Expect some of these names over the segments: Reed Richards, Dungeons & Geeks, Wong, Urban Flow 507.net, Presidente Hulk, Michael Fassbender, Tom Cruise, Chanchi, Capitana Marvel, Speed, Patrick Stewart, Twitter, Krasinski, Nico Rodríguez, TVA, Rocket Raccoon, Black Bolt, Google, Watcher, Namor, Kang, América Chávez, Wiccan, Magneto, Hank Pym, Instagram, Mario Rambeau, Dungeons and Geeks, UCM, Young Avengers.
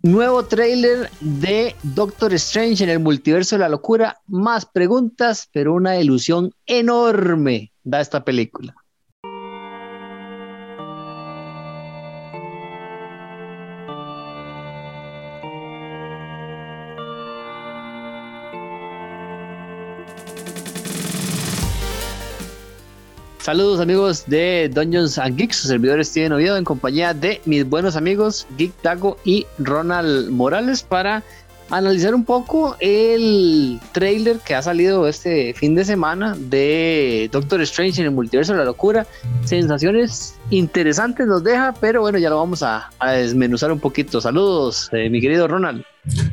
Nuevo tráiler de Doctor Strange en el Multiverso de la Locura. Más preguntas, pero una ilusión enorme da esta película. Saludos amigos de Dungeons and Geeks, su servidor Steven Oviedo en compañía de mis buenos amigos Geek Dago y Ronald Morales para analizar un poco el tráiler que ha salido este fin de semana de Doctor Strange en el Multiverso de la Locura. Sensaciones interesantes nos deja, pero bueno, ya lo vamos a desmenuzar un poquito. Saludos, mi querido Ronald.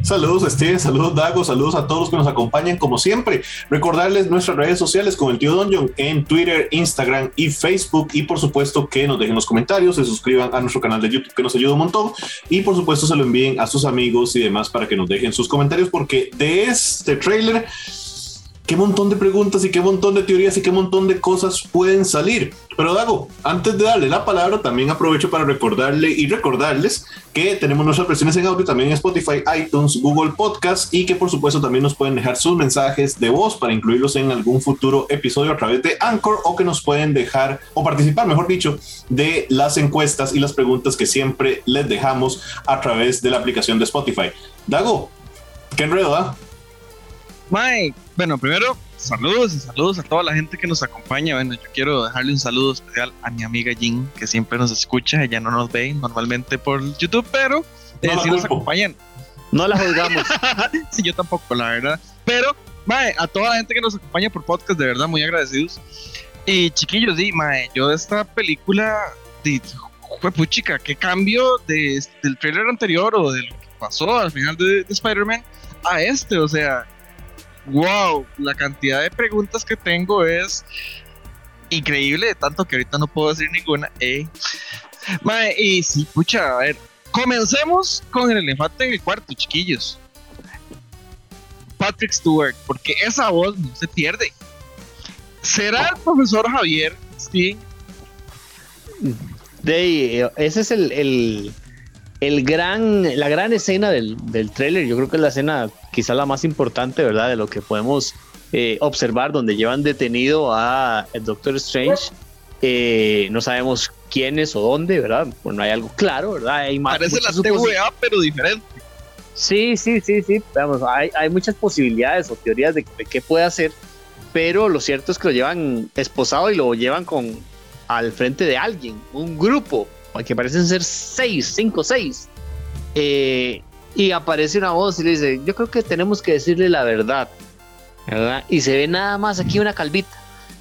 Saludos Steve, saludos Dago, saludos a todos los que nos acompañan como siempre. Recordarles nuestras redes sociales con el tío Dungeon en Twitter, Instagram y Facebook, y por supuesto que nos dejen los comentarios, se suscriban a nuestro canal de YouTube que nos ayuda un montón, y por supuesto se lo envíen a sus amigos y demás para que nos dejen sus comentarios, porque de este tráiler qué montón de preguntas y qué montón de teorías y qué montón de cosas pueden salir. Pero Dago, antes de darle la palabra, también aprovecho para recordarle y recordarles que tenemos nuestras versiones en audio también en Spotify, iTunes, Google Podcast, y que por supuesto también nos pueden dejar sus mensajes de voz para incluirlos en algún futuro episodio a través de Anchor, o que nos pueden dejar o participar, mejor dicho, de las encuestas y las preguntas que siempre les dejamos a través de la aplicación de Spotify. Dago, qué enredo, ¿ah? Mike, bueno, primero saludos y saludos a toda la gente que nos acompaña. Bueno, yo quiero dejarle un saludo especial a mi amiga Jean, que siempre nos escucha. Ella no nos ve normalmente por YouTube, pero sí nos acompañan. No la juzgamos. Sí, yo tampoco, la verdad. Pero, mae, a toda la gente que nos acompaña por podcast, de verdad, muy agradecidos. Y chiquillos, sí, mae, yo de esta película, juepuchica, qué cambio del trailer anterior o de lo que pasó al final de Spider-Man a este, o sea... Wow, la cantidad de preguntas que tengo es increíble, de tanto que ahorita no puedo decir ninguna. Mae, y sí, pucha, a ver, comencemos con el elefante en el cuarto, chiquillos. Patrick Stewart, porque esa voz no se pierde. ¿Será el profesor Javier? Sí. Ese es la gran escena del tráiler. Yo creo que es la escena quizá la más importante, ¿verdad? De lo que podemos observar, donde llevan detenido a Doctor Strange. No sabemos quién es o dónde, ¿verdad? Bueno, hay algo claro, ¿verdad? Parece la TVA, pero diferente. Sí. Vamos, hay muchas posibilidades o teorías de qué puede hacer, pero lo cierto es que lo llevan esposado y lo llevan al frente de alguien, un grupo, que parecen ser 6. Y aparece una voz y le dice, yo creo que tenemos que decirle la verdad, ¿verdad? Y se ve nada más aquí una calvita,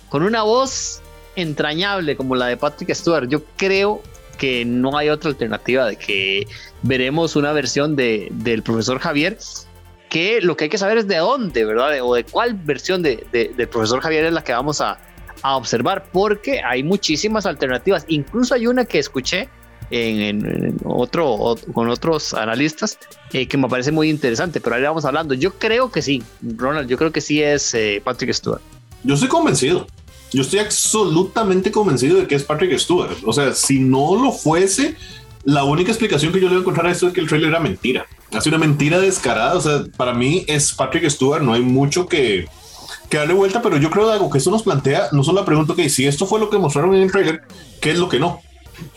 con una voz entrañable como la de Patrick Stewart. Yo creo que no hay otra alternativa de que veremos una versión del profesor Javier, que lo que hay que saber es de dónde, ¿verdad? O de cuál versión del profesor Javier es la que vamos a observar, porque hay muchísimas alternativas. Incluso hay una que escuché con otros analistas que me parece muy interesante, pero ahí vamos hablando. Yo creo que sí, Ronald, yo creo que sí es Patrick Stewart. Yo estoy convencido, yo estoy absolutamente convencido de que es Patrick Stewart. O sea, si no lo fuese, la única explicación que yo le voy a encontrar a esto es que el trailer era mentira, hace una mentira descarada. O sea, para mí es Patrick Stewart, no hay mucho que darle vuelta, pero yo creo, Dago, que esto nos plantea no solo la pregunta, que si esto fue lo que mostraron en el trailer, ¿qué es lo que no?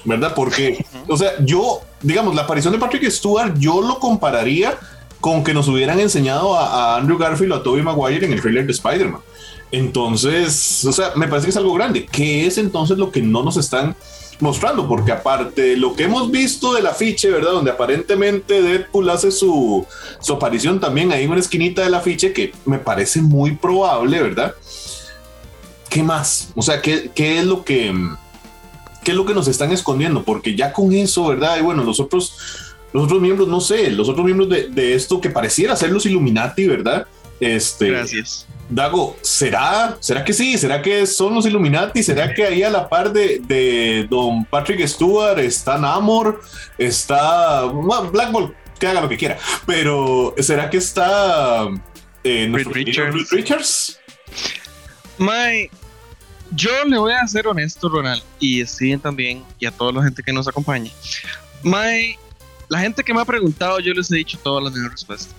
¿Verdad? Porque, o sea, yo, digamos, la aparición de Patrick Stewart, yo lo compararía con que nos hubieran enseñado a Andrew Garfield o a Tobey Maguire en el trailer de Spider-Man. Entonces, o sea, me parece que es algo grande. ¿Qué es entonces lo que no nos están mostrando? Porque aparte de lo que hemos visto del afiche, ¿verdad? Donde aparentemente Deadpool hace su aparición también ahí en una esquinita del afiche, que me parece muy probable, ¿verdad? ¿Qué más? O sea, ¿qué es lo que nos están escondiendo? Porque ya con eso, ¿verdad? Y bueno, los otros miembros, no sé, los otros miembros de esto que pareciera ser los Illuminati, ¿verdad? Gracias. Dago, ¿será que sí? ¿Será que son los Illuminati? ¿Será que ahí a la par de Don Patrick Stewart está Namor? Está Black Bolt, que haga lo que quiera. Pero ¿será que está Reed Richards? Yo le voy a ser honesto, Ronald, y Steven también, y a toda la gente que nos acompaña. Mae, La gente que me ha preguntado, yo les he dicho todas las mismas respuestas.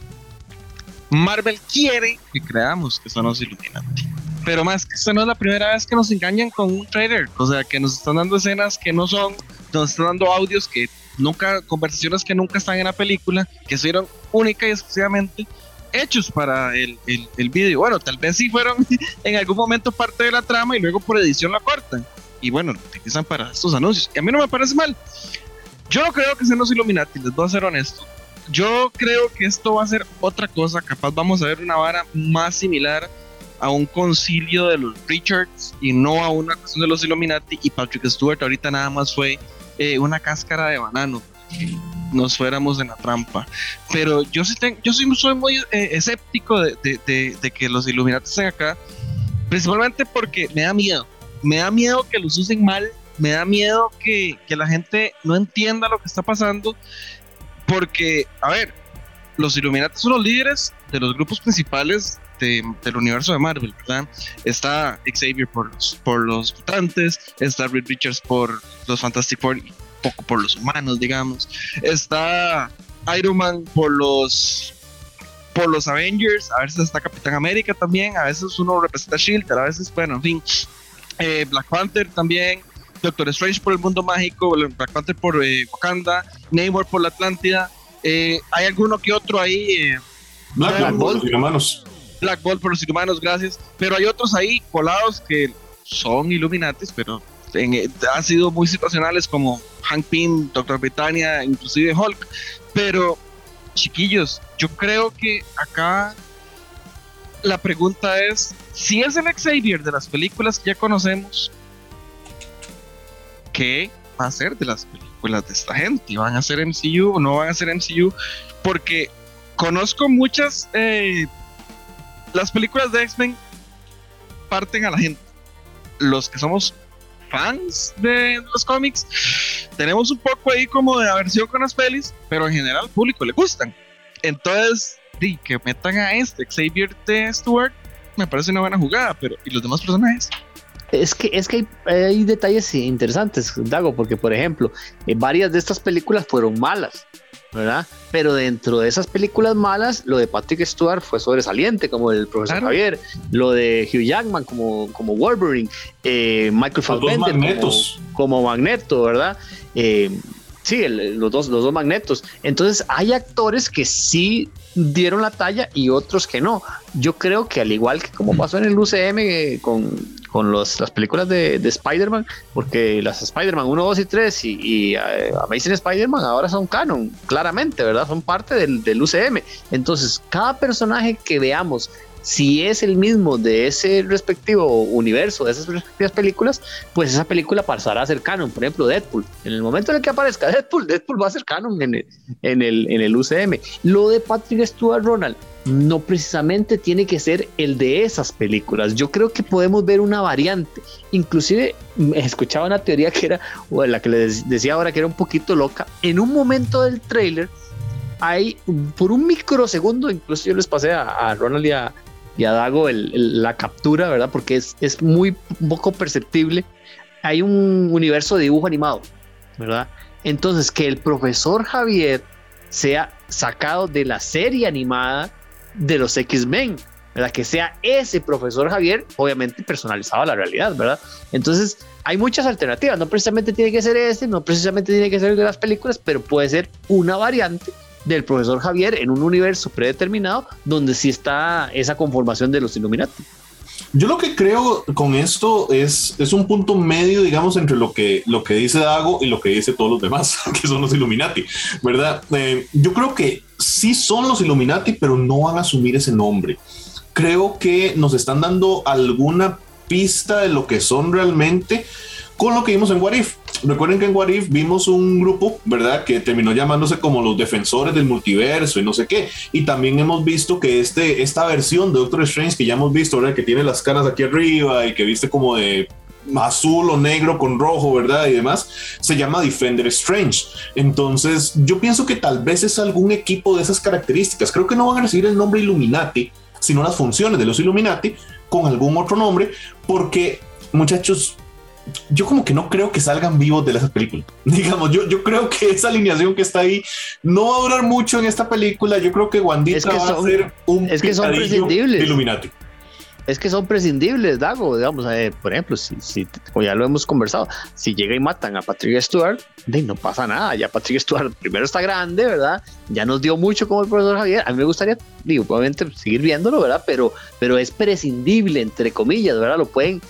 Marvel quiere que creamos que son los Illuminati. Pero más que esta no es la primera vez que nos engañan con un trailer. O sea, que nos están dando escenas que no son, nos están dando audios que nunca, conversaciones que nunca están en la película, que fueron única y exclusivamente hechos para el video. Bueno, tal vez sí fueron en algún momento parte de la trama y luego por edición la cortan. Y bueno, lo utilizan para estos anuncios. Y a mí no me parece mal. Yo no creo que sean los Illuminati, les voy a ser honesto. Yo creo que esto va a ser otra cosa. Capaz vamos a ver una vara más similar a un concilio de los Richards y no a una cuestión de los Illuminati. Y Patrick Stewart ahorita nada más fue una cáscara de banano, nos fuéramos en la trampa. Pero yo sí soy muy escéptico de que los Illuminati estén acá, principalmente porque me da miedo. Me da miedo que los usen mal, me da miedo que la gente no entienda lo que está pasando. Porque, a ver, los Illuminati son los líderes de los grupos principales del universo de Marvel, ¿verdad? Está Xavier por los mutantes, está Reed Richards por los Fantastic Four, y poco por los humanos, digamos. Está Iron Man por los Avengers, a veces está Capitán América también, a veces uno representa Shield, a veces, bueno, en fin. Black Panther también, Doctor Strange por el mundo mágico, Black Panther por Wakanda, Namor por la Atlántida, hay alguno que otro ahí, Black Bolt por los humanos, gracias, pero hay otros ahí colados que son Illuminatis, pero han sido muy situacionales, como Hank Pym, Doctor Britannia, inclusive Hulk. Pero chiquillos, yo creo que acá la pregunta es, si es el Xavier de las películas que ya conocemos, ¿qué va a ser de las películas de esta gente? ¿Van a ser MCU o no van a ser MCU? Porque conozco muchas, las películas de X-Men parten a la gente. Los que somos fans de los cómics tenemos un poco ahí como de aversión con las pelis, pero en general al público le gustan. Entonces, que metan a Xavier de Stewart me parece una buena jugada, pero ¿y los demás personajes? Es que hay detalles interesantes, Dago, porque por ejemplo, varias de estas películas fueron malas, ¿verdad? Pero dentro de esas películas malas, lo de Patrick Stewart fue sobresaliente, como el profesor Javier, lo de Hugh Jackman como Wolverine, Michael Fassbender como Magneto, ¿verdad? Sí, los dos Magnetos. Entonces hay actores que sí dieron la talla y otros que no. Yo creo que al igual que como pasó en el UCM con las películas de Spider-Man, porque las Spider-Man 1, 2 y 3 y Amazing Spider-Man ahora son canon, claramente, ¿verdad? Son parte del UCM. Entonces, cada personaje que veamos, si es el mismo de ese respectivo universo, de esas respectivas películas, pues esa película pasará a ser canon. Por ejemplo, Deadpool. En el momento en el que aparezca Deadpool va a ser canon en el UCM. Lo de Patrick Stewart, Ronald, no precisamente tiene que ser el de esas películas. Yo creo que podemos ver una variante. Inclusive, escuchaba una teoría que era, o la que les decía ahora, que era un poquito loca. En un momento del tráiler, hay por un microsegundo, incluso yo les pasé a Ronald y a Dago la captura, ¿verdad? Porque es muy poco perceptible. Hay un universo de dibujo animado, ¿verdad? Entonces, que el profesor Javier sea sacado de la serie animada de los X-Men, ¿verdad? Que sea ese profesor Javier, obviamente personalizado a la realidad, ¿verdad? Entonces, hay muchas alternativas. No precisamente tiene que ser este, no precisamente tiene que ser el de las películas, pero puede ser una variante del profesor Javier en un universo predeterminado donde sí está esa conformación de los Illuminati. Yo lo que creo con esto es un punto medio, digamos, entre lo que dice Dago y lo que dice todos los demás, que son los Illuminati, ¿verdad? Yo creo que sí son los Illuminati, pero no van a asumir ese nombre. Creo que nos están dando alguna pista de lo que son realmente con lo que vimos en What If. Recuerden que en What If vimos un grupo, ¿verdad?, que terminó llamándose como los defensores del multiverso y no sé qué. Y también hemos visto que esta versión de Doctor Strange que ya hemos visto, ¿verdad?, que tiene las caras aquí arriba y que viste como de azul o negro con rojo, ¿verdad?, y demás, se llama Defender Strange. Entonces, yo pienso que tal vez es algún equipo de esas características. Creo que no van a recibir el nombre Illuminati, sino las funciones de los Illuminati con algún otro nombre, porque, muchachos, yo como que no creo que salgan vivos de esa película. Digamos, yo creo que esa alineación que está ahí no va a durar mucho en esta película. Yo creo que Wandita va a ser un picadillo de Illuminati. Es que son prescindibles, Dago, digamos, por ejemplo, si como ya lo hemos conversado, si llega y matan a Patrick Stewart, no pasa nada, ya Patrick Stewart primero está grande, ¿verdad? Ya nos dio mucho como el profesor Javier, a mí me gustaría, digo, obviamente seguir viéndolo, ¿verdad? Pero es prescindible, entre comillas, ¿verdad? Lo pueden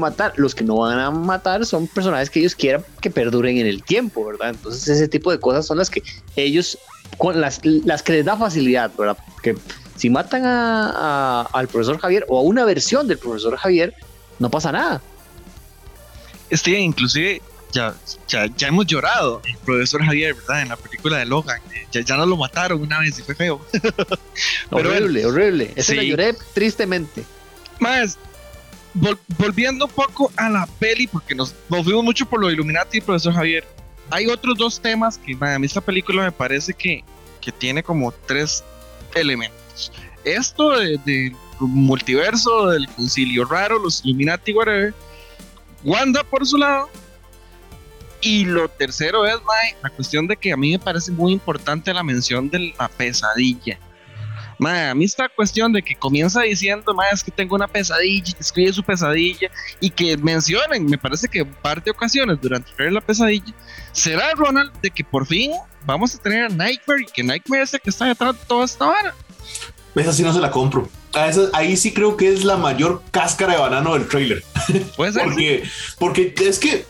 matar, los que no van a matar son personajes que ellos quieran que perduren en el tiempo, ¿verdad? Entonces ese tipo de cosas son las que ellos, con las que les da facilidad, ¿verdad? Que si matan al profesor Javier o a una versión del profesor Javier, no pasa nada. Este, inclusive ya hemos llorado el profesor Javier, ¿verdad? En la película de Logan, ya nos lo mataron una vez y fue feo. horrible. Ese sí. Lo lloré tristemente. Más, volviendo un poco a la peli, porque nos fuimos mucho por lo de Illuminati y el profesor Javier. Hay otros dos temas que, man, a mí esta película me parece que tiene como tres elementos. Esto del multiverso, del concilio raro, los Illuminati, whatever. Wanda por su lado. Y lo tercero es, mae, la cuestión de que a mí me parece muy importante la mención de la pesadilla. Mae, a mí esta cuestión de que comienza diciendo, mae, es que tengo una pesadilla, escribe su pesadilla, y que mencionen, me parece que en parte de ocasiones durante la pesadilla, será Ronald de que por fin vamos a tener a Nightmare, y que Nightmare es el que está detrás de toda esta vara. Esa sí no se la compro. Ahí sí creo que es la mayor cáscara de banano del trailer. Puede ser. Porque es que,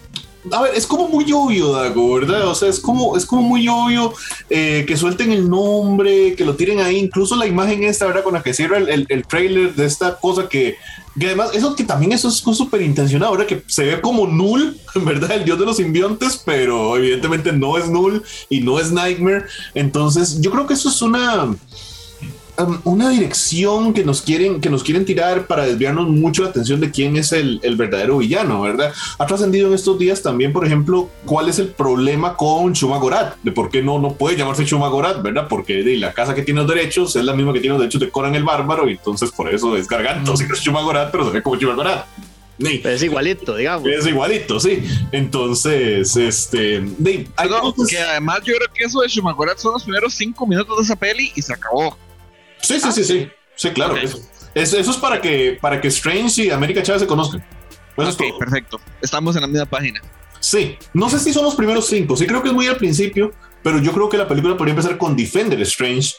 a ver, es como muy obvio, Dago, ¿verdad? O sea, es como muy obvio que suelten el nombre, que lo tiren ahí. Incluso la imagen esta, ¿verdad? Con la que cierra el trailer de esta cosa que además, eso que también eso es súper intencionado, ¿verdad? Que se ve como Null, ¿verdad? El dios de los simbiontes, pero evidentemente no es Null y no es Nightmare. Entonces, yo creo que eso es una dirección que nos quieren tirar para desviarnos mucho la atención de quién es el verdadero villano, ¿verdad? Ha trascendido en estos días también, por ejemplo, cuál es el problema con Shuma-Gorath, de por qué no puede llamarse Shuma-Gorath, ¿verdad? Porque de la casa que tiene los derechos es la misma que tiene los derechos de Conan el Bárbaro, y entonces por eso es Gargantos, y no es Shuma-Gorath, pero se ve como Shuma-Gorath. Sí. Pero es igualito, digamos. Es igualito, sí. Entonces, que además yo creo que eso de Shuma-Gorath son los primeros 5 minutos de esa peli y se acabó. Sí, claro. Okay. Eso es para que Strange y América Chávez se conozcan. Eso es todo. Perfecto. Estamos en la misma página. Sí. No sé si son los primeros 5. Sí, creo que es muy al principio, pero yo creo que la película podría empezar con Defender Strange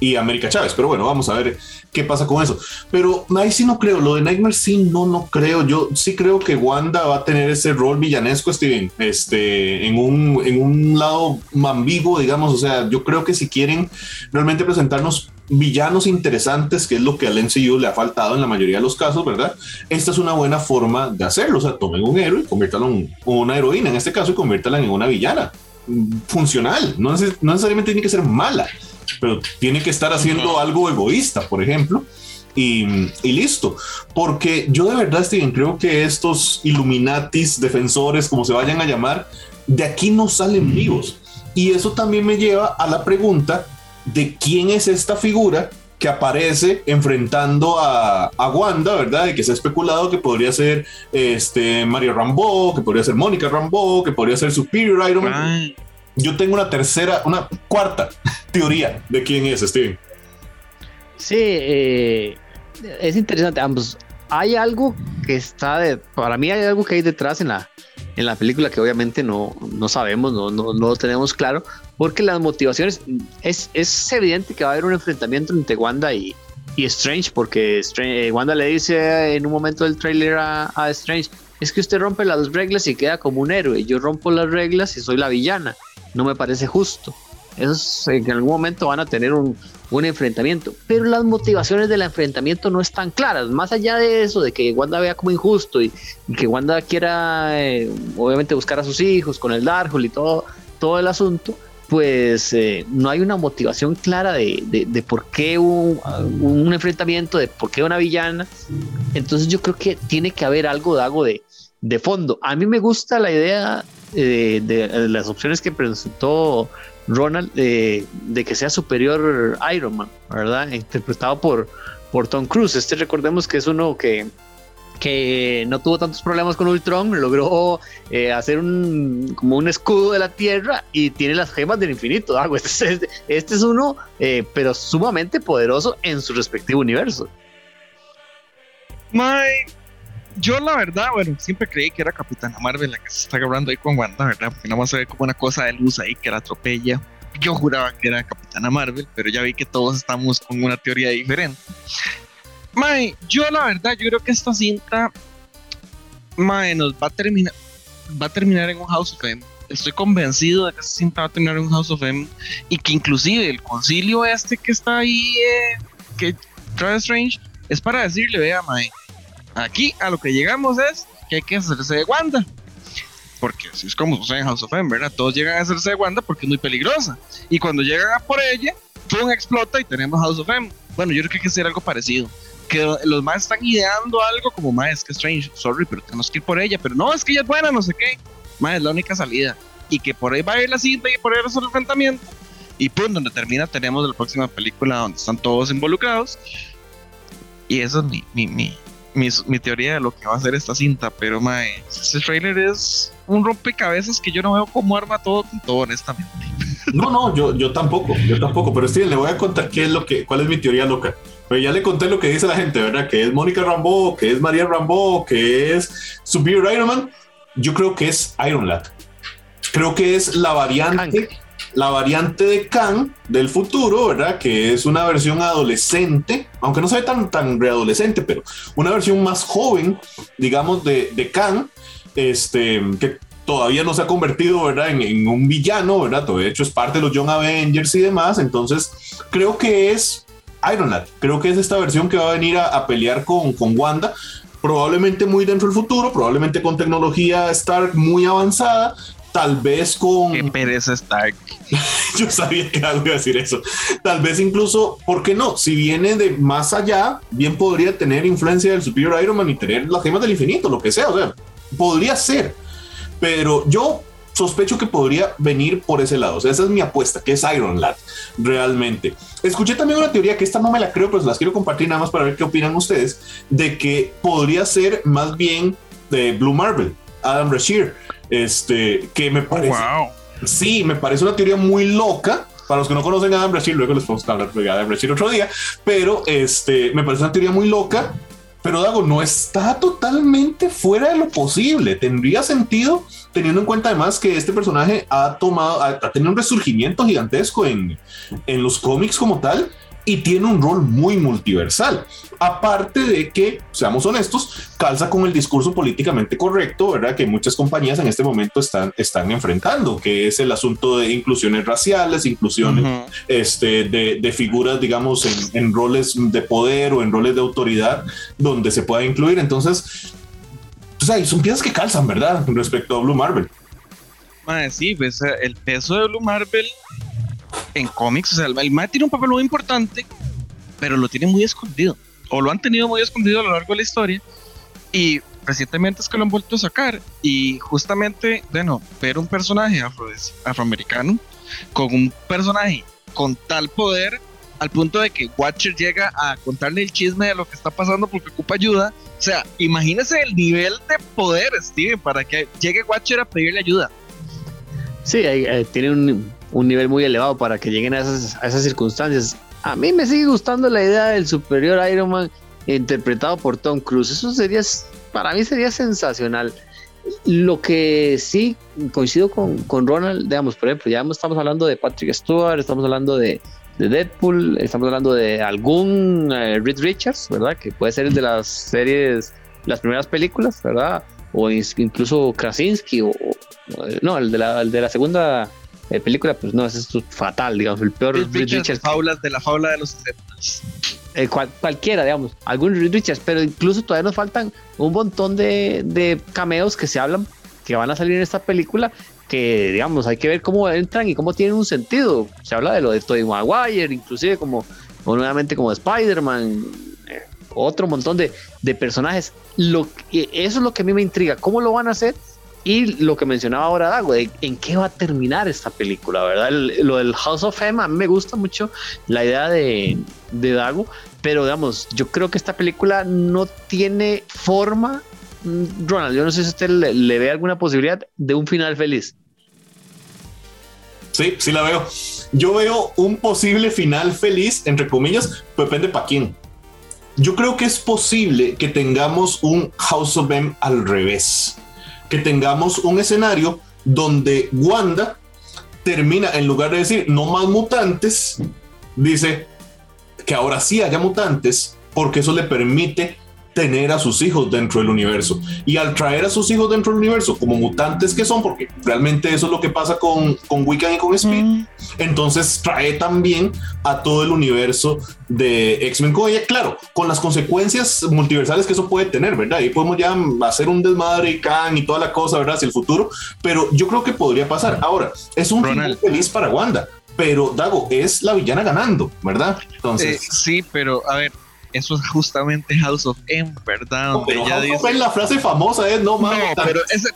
y América Chávez. Pero bueno, vamos a ver qué pasa con eso. Pero ahí sí no creo. Lo de Nightmare sí no creo. Yo sí creo que Wanda va a tener ese rol villanesco, Steven. En un lado ambiguo, digamos. O sea, yo creo que si quieren realmente presentarnos villanos interesantes, que es lo que al MCU le ha faltado en la mayoría de los casos, ¿verdad? Esta es una buena forma de hacerlo. O sea, tomen un héroe y conviértanlo en una heroína, en este caso, y conviértanla en una villana funcional. No necesariamente tiene que ser mala, pero tiene que estar haciendo algo egoísta, por ejemplo, y listo. Porque yo de verdad, Steven, creo que estos Illuminatis, defensores, como se vayan a llamar, de aquí no salen vivos. Y eso también me lleva a la pregunta de quién es esta figura que aparece enfrentando a Wanda, ¿verdad? De que se ha especulado que podría ser Mario Rambeau, que podría ser Mónica Rambeau, que podría ser Superior Iron Man. Yo tengo una cuarta teoría de quién es, Steven. Sí, es interesante. Ambos. Hay algo que está para mí hay algo que hay detrás en la película que obviamente no sabemos, no lo tenemos claro, porque las motivaciones es evidente que va a haber un enfrentamiento entre Wanda y Strange, porque Wanda le dice en un momento del tráiler a Strange, es que usted rompe las reglas y queda como un héroe, yo rompo las reglas y soy la villana. No me parece justo. Esos en algún momento van a tener un enfrentamiento, pero las motivaciones del enfrentamiento no están claras. Más allá de eso, de que Wanda vea como injusto y que Wanda quiera obviamente buscar a sus hijos con el Darkhold y todo el asunto, pues no hay una motivación clara de por qué un enfrentamiento, de por qué una villana. Entonces yo creo que tiene que haber algo, Dago, de fondo. A mí me gusta la idea de las opciones que presentó Ronald, de que sea Superior Iron Man, ¿verdad? Interpretado por Tom Cruise. Recordemos que es uno que que no tuvo tantos problemas con Ultron, logró hacer como un escudo de la Tierra y tiene las gemas del infinito. Dago, este es uno, pero sumamente poderoso en su respectivo universo. Yo la verdad, bueno, siempre creí que era Capitana Marvel la que se está agarrando ahí con Wanda, ¿verdad? Porque nada más se ve como una cosa de luz ahí que la atropella. Yo juraba que era Capitana Marvel, pero ya vi que todos estamos con una teoría diferente. Mae, yo la verdad, yo creo que esta cinta, mae, nos va a terminar en un House of M. Estoy convencido de que esta cinta va a terminar en un House of M y que inclusive el concilio este que está ahí, que trae Strange, es para decirle, vea, mae, aquí a lo que llegamos es que hay que hacerse de Wanda, porque así es como sucede en House of M, ¿verdad? Todos llegan a hacerse de Wanda porque es muy peligrosa, y cuando llegan a por ella, ¡pum!, explota y tenemos House of M. Bueno, yo creo que hay que hacer algo parecido, que los más están ideando algo como, mae, es que Strange, sorry, pero tenemos que ir por ella, pero no, es que ella es buena, no sé qué, mae, es la única salida, y que por ahí va a ir la cinta y por ahí va a ser el enfrentamiento, y pum, donde termina tenemos la próxima película donde están todos involucrados, y eso es mi teoría de lo que va a ser esta cinta. Pero mae, este trailer es un rompecabezas que yo no veo cómo arma todo honestamente. No, yo tampoco, pero sí, le voy a contar cuál es mi teoría loca. Pero ya le conté lo que dice la gente, ¿verdad? Que es Mónica Rambeau, que es María Rambeau, que es Superior Iron Man. Yo creo que es Iron Lad. Creo que es la variante de Kang del futuro, ¿verdad? Que es una versión adolescente, aunque no se ve tan readolescente, pero una versión más joven, digamos, de Kang, que todavía no se ha convertido, ¿verdad?, en un villano, ¿verdad? De hecho, es parte de los Young Avengers y demás. Entonces, creo que es Iron Lad. Creo que es esta versión que va a venir a pelear con Wanda, probablemente muy dentro del futuro, probablemente con tecnología Stark muy avanzada. Tal vez con... ¡Qué pereza Stark! Yo sabía que algo iba a decir eso. Tal vez incluso, ¿por qué no? Si viene de más allá, bien podría tener influencia del Superior Iron Man y tener las gemas del infinito, lo que sea. O sea, podría ser. Pero yo sospecho que podría venir por ese lado. O sea, esa es mi apuesta, que es Iron Lad, realmente. Escuché también una teoría, que esta no me la creo, pero se las quiero compartir nada más para ver qué opinan ustedes, de que podría ser más bien de Blue Marvel, Adam Brashear. Que me parece... Wow. Sí, me parece una teoría muy loca. Para los que no conocen a Adam Brashear, luego les podemos hablar de Adam Brashear otro día, pero me parece una teoría muy loca, pero Dago, no está totalmente fuera de lo posible. Tendría sentido, teniendo en cuenta además que este personaje ha tenido un resurgimiento gigantesco en los cómics como tal, y tiene un rol muy multiversal. Aparte de que, seamos honestos, calza con el discurso políticamente correcto, ¿verdad?, que muchas compañías en este momento están enfrentando, que es el asunto de inclusiones raciales, inclusiones uh-huh. De figuras, digamos, en roles de poder o en roles de autoridad donde se pueda incluir. Entonces, pues ahí son piezas que calzan, ¿verdad?, respecto a Blue Marvel. Sí, pues, el peso de Blue Marvel en cómics, o sea, el mae tiene un papel muy importante, pero lo tiene muy escondido, o lo han tenido muy escondido a lo largo de la historia, y recientemente es que lo han vuelto a sacar, y justamente, bueno, ver un personaje afroamericano con un personaje con tal poder, al punto de que Watcher llega a contarle el chisme de lo que está pasando porque ocupa ayuda. O sea, imagínese el nivel de poder, Steven, para que llegue Watcher a pedirle ayuda. Sí, tiene un nivel muy elevado para que lleguen a esas circunstancias. A mí me sigue gustando la idea del Superior Iron Man interpretado por Tom Cruise. Eso para mí sería sensacional. Lo que sí coincido con Ronald, digamos, por ejemplo, ya estamos hablando de Patrick Stewart, estamos hablando de Deadpool, estamos hablando de algún Reed Richards, ¿verdad?, que puede ser el de las series, las primeras películas, ¿verdad?, o incluso Krasinski, o no, el de la segunda película, pues no, ese es fatal, digamos, el peor Reed Richards. La fábula de los 70. Cualquiera, digamos, algún Reed Richards, pero incluso todavía nos faltan un montón de cameos que se hablan, que van a salir en esta película, que, digamos, hay que ver cómo entran y cómo tienen un sentido. Se habla de lo de Tobey Maguire, inclusive como nuevamente como Spider-Man, otro montón de personajes. Eso es lo que a mí me intriga, cómo lo van a hacer. Y lo que mencionaba ahora Dago, ¿en qué va a terminar esta película? ¿Verdad? Lo del House of M, a mí me gusta mucho la idea de Dago, pero digamos, yo creo que esta película no tiene forma, Ronald, yo no sé si usted le ve alguna posibilidad de un final feliz. Sí, sí la veo. Yo veo un posible final feliz, entre comillas, depende para quién. Yo creo que es posible que tengamos un House of M al revés. Que tengamos un escenario donde Wanda termina, en lugar de decir no más mutantes, dice que ahora sí haya mutantes, porque eso le permite tener a sus hijos dentro del universo. Y al traer a sus hijos dentro del universo como mutantes que son, porque realmente eso es lo que pasa con Wiccan y con Speed, entonces trae también a todo el universo de X-Men con ella, claro, con las consecuencias multiversales que eso puede tener, ¿verdad? Ahí podemos ya hacer un desmadre y Kang y toda la cosa, ¿verdad? Hacia el futuro, pero yo creo que podría pasar. Ahora, es un final feliz para Wanda, pero Dago, es la villana ganando, ¿verdad? Entonces... sí, pero a ver, eso es justamente House of M, ¿verdad? No, pero House of M, la frase famosa es no mames. No,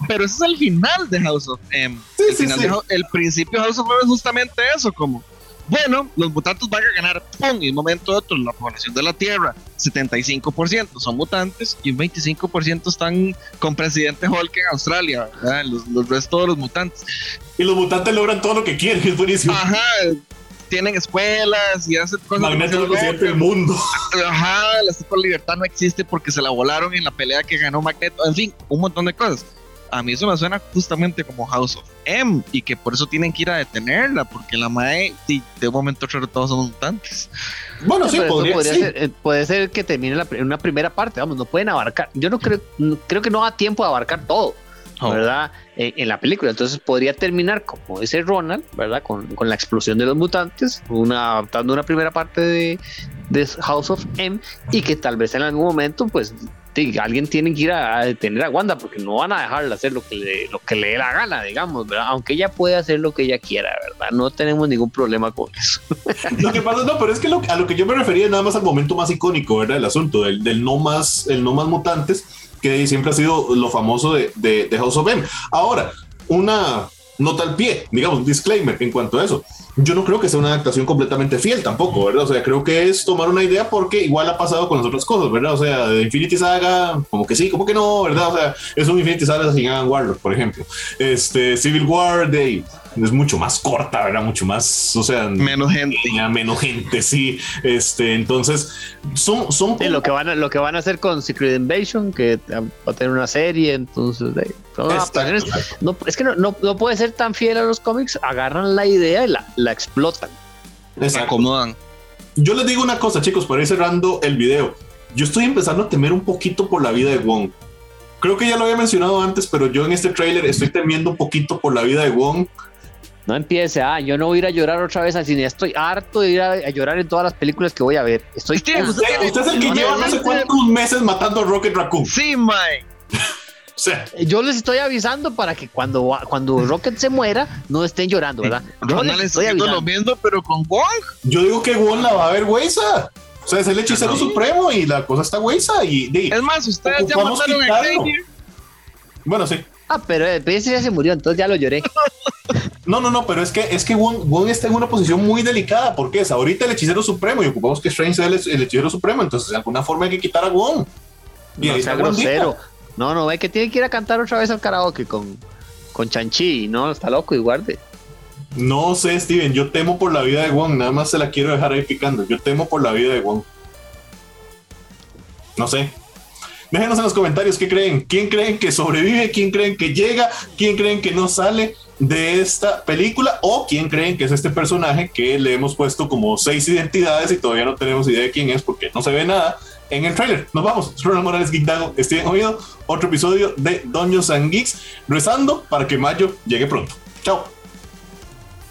pero ese es el final de House of M. Sí, sí. El principio de House of M es justamente eso, como, bueno, los mutantes van a ganar, pum, y de un momento a otro la población de la Tierra, 75% son mutantes y un 25% están con presidente Hulk en Australia, ¿verdad? Los restos de los mutantes. Y los mutantes logran todo lo que quieren, es buenísimo. Ajá. Tienen escuelas y hacen cosas. Magneto es el presidente del mundo. Ajá, la Super Libertad no existe porque se la volaron en la pelea que ganó Magneto. En fin, un montón de cosas. A mí eso me suena justamente como House of M y que por eso tienen que ir a detenerla, porque la mae de un momento a otro todos somos mutantes. Bueno, sí, podría ser. Puede ser que termine una primera parte, vamos, no pueden abarcar. Yo no creo que no da tiempo de abarcar todo, ¿verdad? En la película, entonces podría terminar como dice Ronald, ¿verdad? Con la explosión de los mutantes, adaptando una primera parte de House of M, y que tal vez en algún momento pues alguien tiene que ir a detener a Wanda, porque no van a dejarla hacer lo que le dé la gana, digamos, ¿verdad? Aunque ella puede hacer lo que ella quiera, ¿verdad? No tenemos ningún problema con eso. Lo que pasa, no, pero es que a lo que yo me refería nada más al momento más icónico, ¿verdad? El asunto del no más mutantes, que siempre ha sido lo famoso de House of M. Ahora, una nota al pie, digamos, un disclaimer en cuanto a eso. Yo no creo que sea una adaptación completamente fiel tampoco, ¿verdad? O sea, creo que es tomar una idea porque igual ha pasado con las otras cosas, ¿verdad? O sea, de Infinity Saga, como que sí, como que no, ¿verdad? O sea, es un Infinity Saga sin Adam Warlock, por ejemplo. Civil War Day es mucho más corta, ¿verdad? Mucho más, o sea... Menos gente, sí. Entonces, son sí, lo que van a hacer con Secret Invasion, que va a tener una serie, entonces... Exacto. No, es que no puede ser tan fiel a los cómics, agarran la idea y la explotan, se acomodan. Yo les digo una cosa, chicos, para ir cerrando el video, yo estoy empezando a temer un poquito por la vida de Wong. Creo que ya lo había mencionado antes, pero yo en este tráiler estoy temiendo un poquito por la vida de Wong. No empiece, yo no voy a ir a llorar otra vez al cine, estoy harto de ir a llorar en todas las películas que voy a ver. Usted es el que lleva no sé cuántos meses matando a Rocket Raccoon. Sí, Mike. O sea, yo les estoy avisando para que cuando Rocket se muera no estén llorando, ¿verdad? Yo les estoy avisando lo mismo, pero con Wong. Yo digo que Wong la va a ver güeyza. O sea, es el hechicero supremo y la cosa está güeyza. Y es más, ustedes ya mataron a Xavier. Bueno, sí. Pero ese ya se murió, entonces ya lo lloré. No, pero es que Wong está en una posición muy delicada, porque es ahorita el hechicero supremo y ocupamos que Strange sea el hechicero supremo, entonces de alguna forma hay que quitar a Wong. Y no sea grosero. No, ve que tiene que ir a cantar otra vez al karaoke con Chanchi, no, está loco y guarde. No sé, Steven, yo temo por la vida de Wong, nada más se la quiero dejar ahí picando. Yo temo por la vida de Wong. No sé. Déjenos en los comentarios qué creen. ¿Quién creen que sobrevive? ¿Quién creen que llega? ¿Quién creen que no sale de esta película? ¿O quién creen que es este personaje que le hemos puesto como 6 identidades y todavía no tenemos idea de quién es porque no se ve nada en el trailer? Nos vamos. Ronald Morales, Geek Dago, Steven Oviedo. Otro episodio de Dungeons and Geeks, rezando para que mayo llegue pronto. Chao.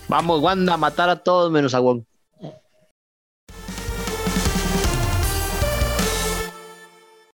Vamos, Wanda, a matar a todos menos a Wong.